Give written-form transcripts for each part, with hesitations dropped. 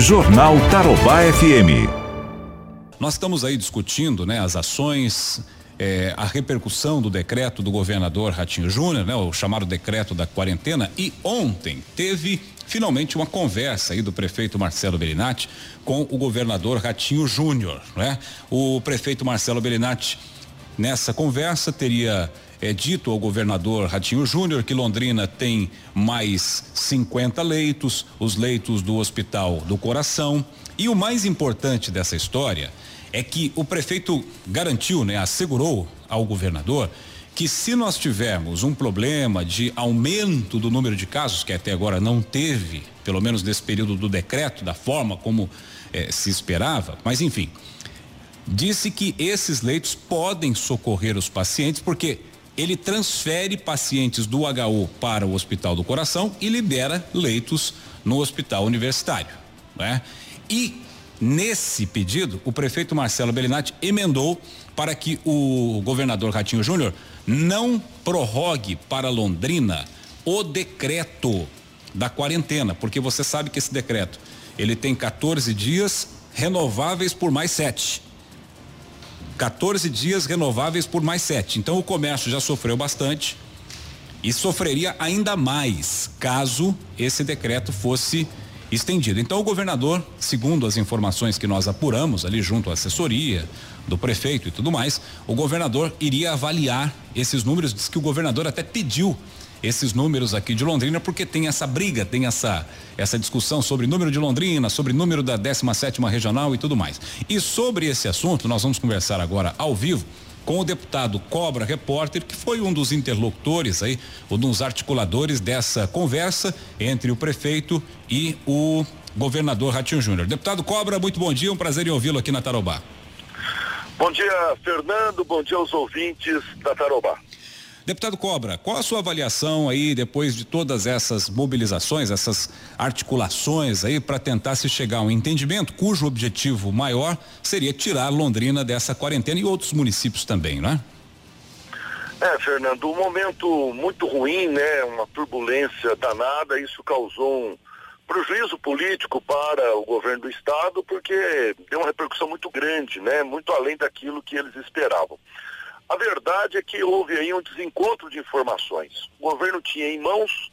Jornal Tarobá FM. Nós estamos aí discutindo, né, as ações, a repercussão do decreto do governador Ratinho Júnior, né, o chamado decreto da quarentena, e ontem teve finalmente uma conversa aí do prefeito Marcelo Belinati com o governador Ratinho Júnior, né? O prefeito Marcelo Belinati, nessa conversa, teria dito ao governador Ratinho Júnior que Londrina tem mais 50 leitos, os leitos do Hospital do Coração. E o mais importante dessa história é que o prefeito garantiu, né, assegurou ao governador que se nós tivermos um problema de aumento do número de casos, que até agora não teve, pelo menos nesse período do decreto, da forma como se esperava, mas enfim, disse que esses leitos podem socorrer os pacientes, porque ele transfere pacientes do HU para o Hospital do Coração e libera leitos no Hospital Universitário, né? E nesse pedido, o prefeito Marcelo Belinati emendou para que o governador Ratinho Júnior não prorrogue para Londrina o decreto da quarentena, porque você sabe que esse decreto, ele tem 14 dias renováveis por mais 7. 14 dias renováveis por mais 7. Então o comércio já sofreu bastante e sofreria ainda mais caso esse decreto fosse estendido. Então o governador, segundo as informações que nós apuramos ali junto à assessoria do prefeito e tudo mais, o governador iria avaliar esses números. Diz que o governador até pediu esses números aqui de Londrina, porque tem essa briga, tem essa discussão sobre número de Londrina, sobre número da 17ª regional e tudo mais. E sobre esse assunto nós vamos conversar agora ao vivo com o deputado Cobra, repórter, que foi um dos interlocutores aí, um dos articuladores dessa conversa entre o prefeito e o governador Ratinho Júnior. Deputado Cobra, muito bom dia, um prazer em ouvi-lo aqui na Tarobá. Bom dia, Fernando, bom dia aos ouvintes da Tarobá. Deputado Cobra, qual a sua avaliação aí depois de todas essas mobilizações, essas articulações aí para tentar se chegar a um entendimento cujo objetivo maior seria tirar Londrina dessa quarentena e outros municípios também, né? Fernando, um momento muito ruim, né? Uma turbulência danada, isso causou um prejuízo político para o governo do estado, porque deu uma repercussão muito grande, né? Muito além daquilo que eles esperavam. A verdade é que houve aí um desencontro de informações. O governo tinha em mãos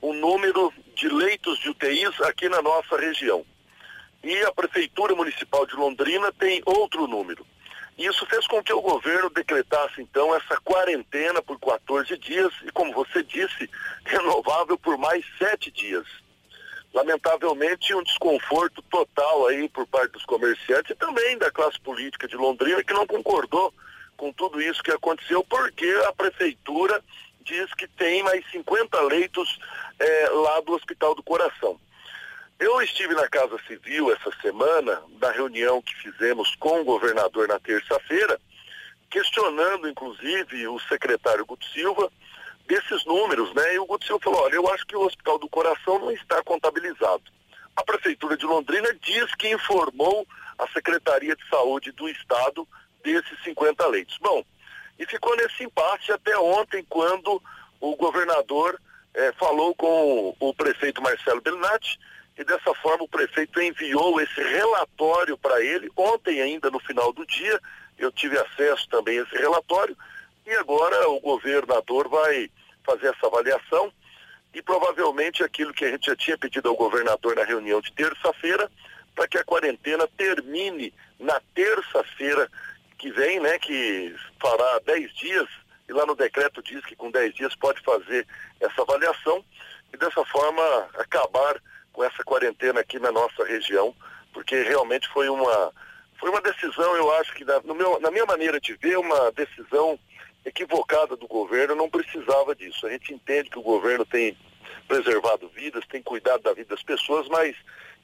o número de leitos de UTIs aqui na nossa região. E a Prefeitura Municipal de Londrina tem outro número. Isso fez com que o governo decretasse, então, essa quarentena por 14 dias e, como você disse, renovável por mais 7 dias. Lamentavelmente, um desconforto total aí por parte dos comerciantes e também da classe política de Londrina, que não concordou com tudo isso que aconteceu, porque a prefeitura diz que tem mais 50 leitos lá do Hospital do Coração. Eu estive na Casa Civil essa semana, da reunião que fizemos com o governador na terça-feira, questionando inclusive o secretário Guto Silva desses números, né? E o Guto Silva falou: olha, eu acho que o Hospital do Coração não está contabilizado. A Prefeitura de Londrina diz que informou a Secretaria de Saúde do Estado desses 50 leitos. Bom, e ficou nesse impasse até ontem, quando o governador falou com o prefeito Marcelo Belinati, e dessa forma o prefeito enviou esse relatório para ele. Ontem ainda, no final do dia, eu tive acesso também a esse relatório, e agora o governador vai fazer essa avaliação, e provavelmente aquilo que a gente já tinha pedido ao governador na reunião de terça-feira, para que a quarentena termine na terça-feira que vem, né, que fará 10 dias, e lá no decreto diz que com 10 dias pode fazer essa avaliação e dessa forma acabar com essa quarentena aqui na nossa região, porque realmente foi uma decisão, eu acho que na minha maneira de ver, uma decisão equivocada do governo. Não precisava disso. A gente entende que o governo tem preservado vidas, tem cuidado da vida das pessoas, mas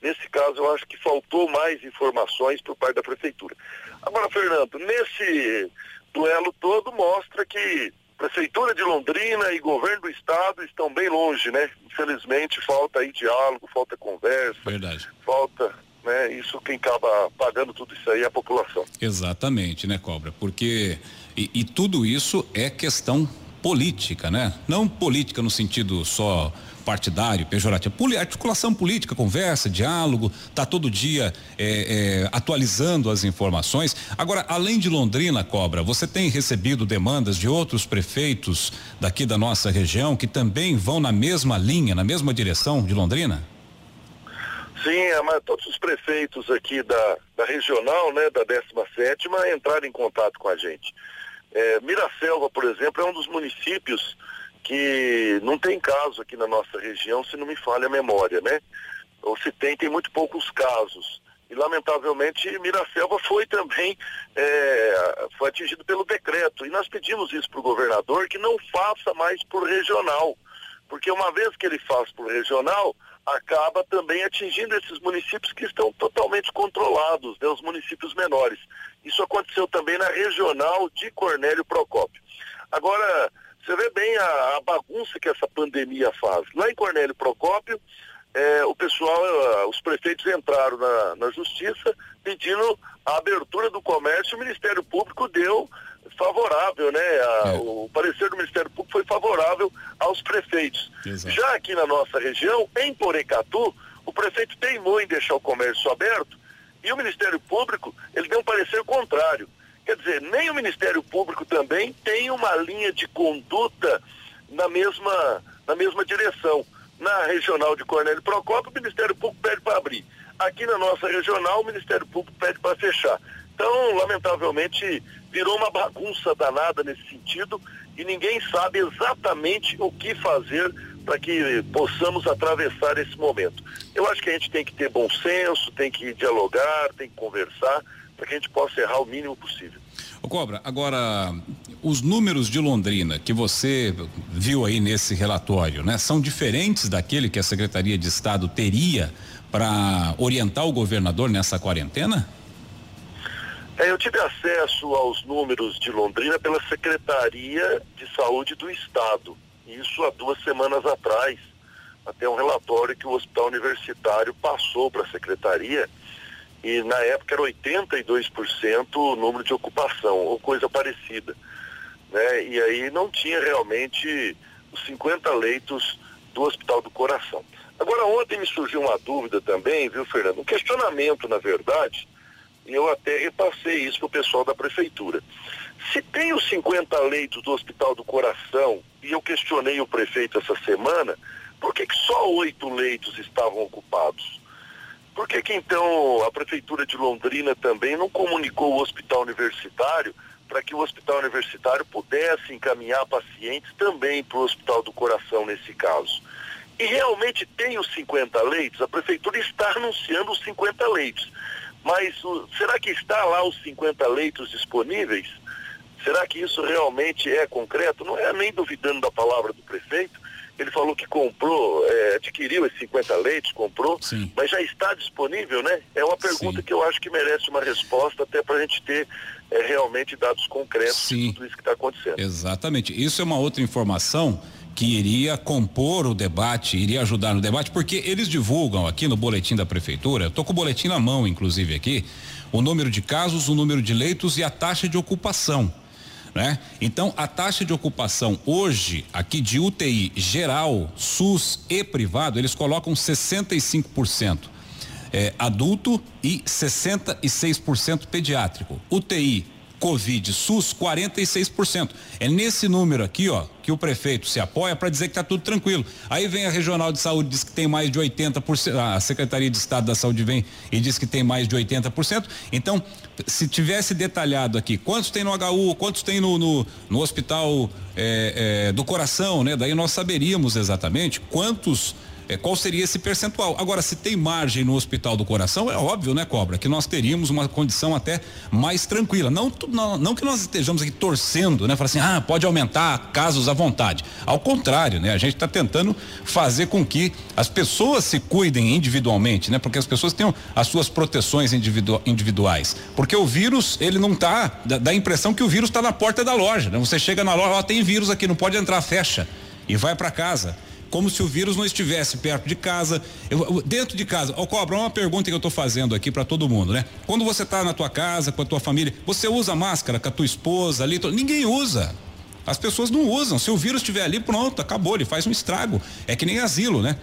nesse caso eu acho que faltou mais informações por parte da prefeitura. Agora, Fernando, nesse duelo todo mostra que Prefeitura de Londrina e governo do estado estão bem longe, né? Infelizmente falta aí diálogo, falta conversa. Verdade. Falta, né? Isso quem acaba pagando tudo isso aí é a população. Exatamente, né, Cobra? Porque, e tudo isso é questão política, né? Não política no sentido só partidário, pejorativo, articulação política, conversa, diálogo, tá todo dia atualizando as informações. Agora, além de Londrina, Cobra, você tem recebido demandas de outros prefeitos daqui da nossa região que também vão na mesma linha, na mesma direção de Londrina? Sim, mas todos os prefeitos aqui da regional, né, da 17ª, entraram em contato com a gente. Miraselva, por exemplo, é um dos municípios que não tem caso aqui na nossa região, se não me falha a memória, né? Ou se tem muito poucos casos. E, lamentavelmente, Miraselva foi também foi atingido pelo decreto. E nós pedimos isso para o governador, que não faça mais por regional. Porque uma vez que ele faz por regional, acaba também atingindo esses municípios que estão totalmente controlados, né, os municípios menores. Isso aconteceu também na regional de Cornélio Procópio. Agora, você vê bem a bagunça que essa pandemia faz. Lá em Cornélio Procópio, o pessoal, os prefeitos entraram na justiça pedindo a abertura do comércio. O Ministério Público deu favorável, né? O parecer do Ministério Público foi favorável aos prefeitos. Exato. Já aqui na nossa região, em Porecatu, o prefeito teimou em deixar o comércio aberto e o Ministério Público, ele deu um parecer contrário. Quer dizer, nem o Ministério Público também tem uma linha de conduta na mesma direção. Na regional de Cornélio Procópio, o Ministério Público pede para abrir. Aqui na nossa regional, o Ministério Público pede para fechar. Então, lamentavelmente, virou uma bagunça danada nesse sentido e ninguém sabe exatamente o que fazer para que possamos atravessar esse momento. Eu acho que a gente tem que ter bom senso, tem que dialogar, tem que conversar, para que a gente possa errar o mínimo possível. Ô Cobra, agora, os números de Londrina que você viu aí nesse relatório, né, são diferentes daquele que a Secretaria de Estado teria para orientar o governador nessa quarentena? Eu tive acesso aos números de Londrina pela Secretaria de Saúde do Estado, isso há 2 semanas atrás, até um relatório que o Hospital Universitário passou para a Secretaria. E na época era 82% o número de ocupação, ou coisa parecida, né? E aí não tinha realmente os 50 leitos do Hospital do Coração. Agora, ontem me surgiu uma dúvida também, viu, Fernando? Um questionamento, na verdade, e eu até repassei isso para o pessoal da prefeitura. Se tem os 50 leitos do Hospital do Coração, e eu questionei o prefeito essa semana, por que só 8 leitos estavam ocupados? Por que então a Prefeitura de Londrina também não comunicou o Hospital Universitário para que o Hospital Universitário pudesse encaminhar pacientes também para o Hospital do Coração nesse caso? E realmente tem os 50 leitos? A Prefeitura está anunciando os 50 leitos, mas será que está lá os 50 leitos disponíveis? Será que isso realmente é concreto? Não é nem duvidando da palavra do prefeito. Ele falou que comprou, adquiriu esses 50 leitos, comprou, sim, mas já está disponível, né? É uma pergunta, sim, que eu acho que merece uma resposta, até para a gente ter realmente dados concretos, sim, de tudo isso que está acontecendo. Exatamente. Isso é uma outra informação que iria compor o debate, iria ajudar no debate, porque eles divulgam aqui no boletim da prefeitura, eu tô com o boletim na mão, inclusive, aqui, o número de casos, o número de leitos e a taxa de ocupação, né? Então, a taxa de ocupação hoje, aqui de UTI geral, SUS e privado, eles colocam 65% adulto e 66% pediátrico. UTI, Covid, SUS, 46%. É nesse número aqui, ó, que o prefeito se apoia para dizer que tá tudo tranquilo. Aí vem a Regional de Saúde, diz que tem mais de 80%, a Secretaria de Estado da Saúde vem e diz que tem mais de 80%. Então, se tivesse detalhado aqui quantos tem no HU, quantos tem no Hospital do Coração, né? Daí nós saberíamos exatamente quantos. Qual seria esse percentual? Agora, se tem margem no Hospital do Coração, é óbvio, né, Cobra, que nós teríamos uma condição até mais tranquila. Não que nós estejamos aqui torcendo, né, falar assim, pode aumentar casos à vontade. Ao contrário, né, a gente está tentando fazer com que as pessoas se cuidem individualmente, né, porque as pessoas tenham as suas proteções individuais. Porque o vírus, ele não está, dá a impressão que o vírus está na porta da loja, né? Você chega na loja, tem vírus aqui, não pode entrar, fecha e vai para casa. Como se o vírus não estivesse perto de casa, dentro de casa. Ô Cobra, uma pergunta que eu tô fazendo aqui para todo mundo, né? Quando você tá na tua casa, com a tua família, você usa máscara com a tua esposa ali? Ninguém usa. As pessoas não usam. Se o vírus estiver ali, pronto, acabou, ele faz um estrago. É que nem asilo, né?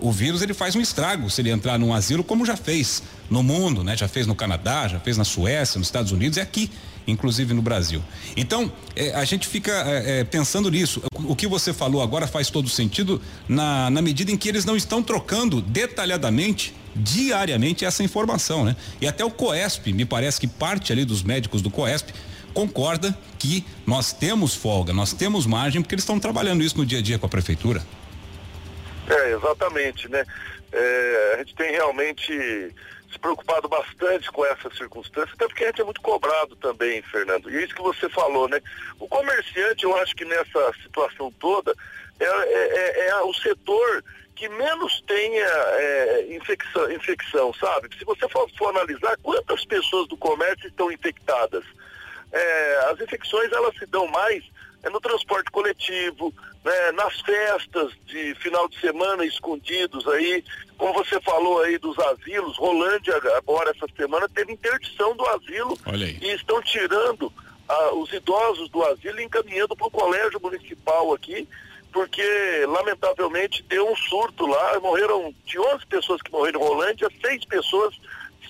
O vírus, ele faz um estrago se ele entrar num asilo, como já fez no mundo, né? Já fez no Canadá, já fez na Suécia, nos Estados Unidos e aqui, inclusive no Brasil. Então, a gente fica pensando nisso. O que você falou agora faz todo sentido na medida em que eles não estão trocando detalhadamente, diariamente, essa informação, né? E até o COESP, me parece que parte ali dos médicos do COESP concorda que nós temos folga, nós temos margem, porque eles estão trabalhando isso no dia a dia com a prefeitura. Exatamente, né? A gente tem realmente se preocupado bastante com essa circunstância, até porque a gente é muito cobrado também, Fernando. E isso que você falou, né? O comerciante, eu acho que nessa situação toda, é o setor que menos tenha infecção, sabe? Se você for analisar quantas pessoas do comércio estão infectadas, as infecções, elas se dão mais no transporte coletivo, né, nas festas de final de semana escondidos aí, como você falou aí dos asilos. Rolândia agora essa semana teve interdição do asilo e estão tirando os idosos do asilo e encaminhando para o colégio municipal aqui, porque lamentavelmente deu um surto lá. Morreram de 11 pessoas que morreram em Rolândia, 6 pessoas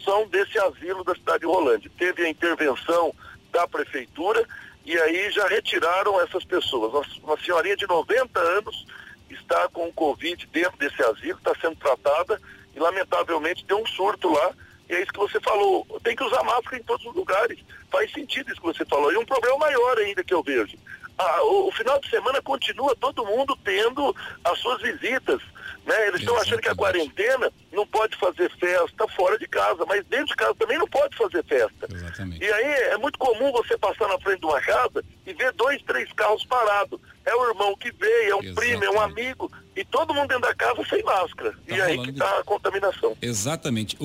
são desse asilo da cidade de Rolândia. Teve a intervenção da prefeitura e aí já retiraram essas pessoas. Uma senhorinha de 90 anos está com o Covid dentro desse asilo, está sendo tratada e lamentavelmente deu um surto lá. E é isso que você falou, tem que usar máscara em todos os lugares. Faz sentido isso que você falou. E um problema maior ainda que eu vejo, o final de semana continua todo mundo tendo as suas visitas, né? Eles estão achando que a quarentena não pode fazer festa fora de casa, mas dentro de casa também não pode fazer festa. Exatamente. E aí é muito comum você passar na frente de uma casa e ver 2, 3 carros parados. É o irmão que veio, é um primo, é um amigo, e todo mundo dentro da casa sem máscara. E aí que está a contaminação. Exatamente.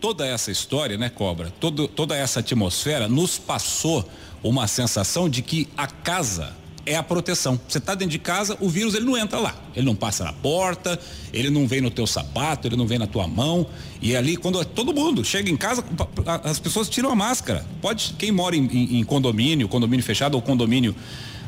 Toda essa história, né, Cobra? Toda essa atmosfera nos passou uma sensação de que a casa é a proteção. Você está dentro de casa, o vírus ele não entra lá, ele não passa na porta, ele não vem no teu sapato, ele não vem na tua mão. E ali, quando todo mundo chega em casa, as pessoas tiram a máscara. Pode, quem mora em condomínio fechado ou condomínio,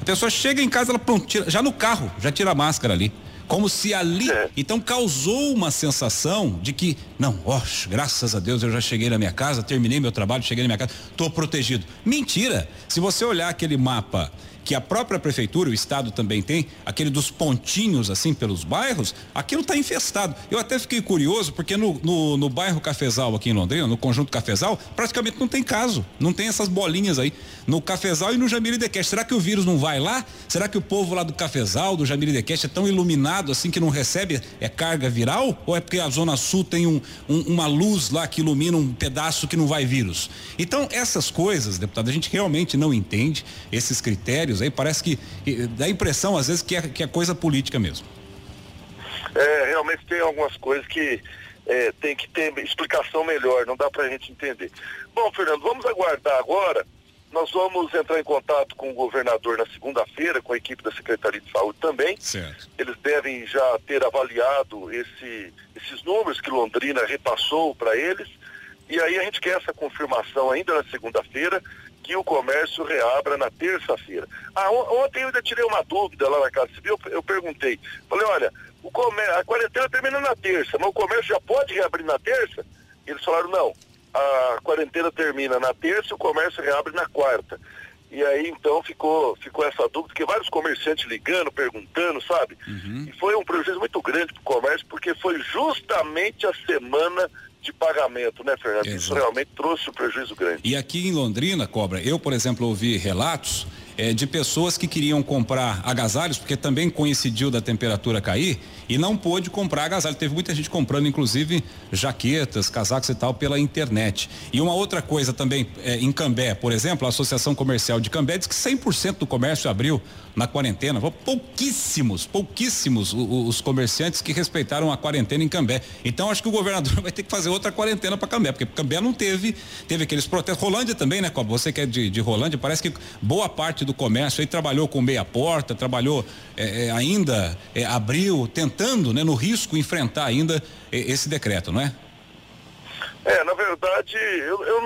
a pessoa chega em casa, ela pronto, tira, já no carro, já tira a máscara ali. Como se ali, então causou uma sensação de que, não, graças a Deus eu já cheguei na minha casa, terminei meu trabalho, cheguei na minha casa, tô protegido. Mentira! Se você olhar aquele mapa que a própria prefeitura, o estado também tem, aquele dos pontinhos assim pelos bairros, aquilo tá infestado. Eu até fiquei curioso porque no bairro Cafezal aqui em Londrina, no conjunto Cafezal, praticamente não tem caso, não tem essas bolinhas aí no Cafezal e no Jamir de Queche. Será que o vírus não vai lá? Será que o povo lá do Cafezal, do Jamir de Queche é tão iluminado assim que não recebe carga viral? Ou é porque a Zona Sul tem uma luz lá que ilumina um pedaço que não vai vírus? Então essas coisas, deputado, a gente realmente não entende esses critérios aí, parece que dá a impressão às vezes que é coisa política mesmo. Realmente tem algumas coisas que tem que ter explicação melhor, não dá pra gente entender. Bom, Fernando, vamos aguardar agora. Nós vamos entrar em contato com o governador na segunda-feira, com a equipe da Secretaria de Saúde também. Certo. Eles devem já ter avaliado esses números que Londrina repassou para eles, e aí a gente quer essa confirmação ainda na segunda-feira, que o comércio reabra na terça-feira. Ontem eu ainda tirei uma dúvida lá na Casa Civil, eu perguntei, falei, olha, a quarentena termina na terça, mas o comércio já pode reabrir na terça? Eles falaram, não, a quarentena termina na terça e o comércio reabre na quarta. E aí, então, ficou essa dúvida, porque vários comerciantes ligando, perguntando, sabe? Uhum. E foi um prejuízo muito grande para o comércio, porque foi justamente a semana de pagamento, né, Fernando? Exato. Isso realmente trouxe um prejuízo grande. E aqui em Londrina, Cobra, eu, por exemplo, ouvi relatos de pessoas que queriam comprar agasalhos, porque também coincidiu da temperatura cair, e não pôde comprar agasalho. Teve muita gente comprando, inclusive, jaquetas, casacos e tal, pela internet. E uma outra coisa também, em Cambé, por exemplo, a Associação Comercial de Cambé diz que 100% do comércio abriu na quarentena. Pouquíssimos os comerciantes que respeitaram a quarentena em Cambé. Então, acho que o governador vai ter que fazer outra quarentena para Cambé, porque Cambé não teve aqueles protestos. Rolândia também, né, Cobra? Você que é de Rolândia, parece que boa parte do comércio aí trabalhou com meia porta, trabalhou abriu, tentando, né, no risco, enfrentar ainda esse decreto, não é? Na verdade, eu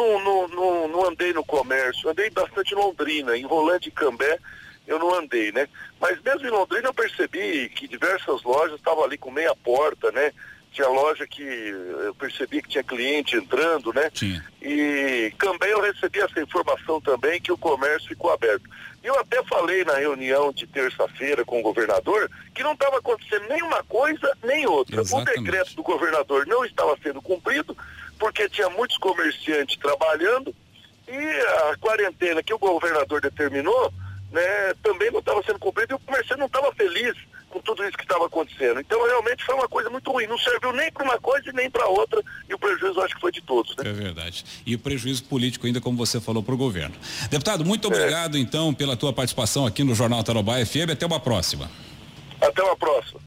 não andei no comércio, andei bastante em Londrina, em Rolândia e Cambé. eu não andei, né? Mas mesmo em Londrina eu percebi que diversas lojas estavam ali com meia porta, né? Tinha loja que eu percebi que tinha cliente entrando, né? Sim. E também eu recebi essa informação também que o comércio ficou aberto. E eu até falei na reunião de terça-feira com o governador que não estava acontecendo nenhuma coisa nem outra. Exatamente. O decreto do governador não estava sendo cumprido, porque tinha muitos comerciantes trabalhando, e a quarentena que o governador determinou, né, também não estava sendo cumprida, e o comerciante não estava feliz com tudo isso que estava acontecendo. Então, realmente, foi uma coisa muito ruim. Não serviu nem para uma coisa e nem para outra, e o prejuízo, acho que foi de todos, né? É verdade. E o prejuízo político ainda, como você falou, para o governo. Deputado, muito obrigado, então, pela tua participação aqui no Jornal Tarobá FM. Até uma próxima. Até uma próxima.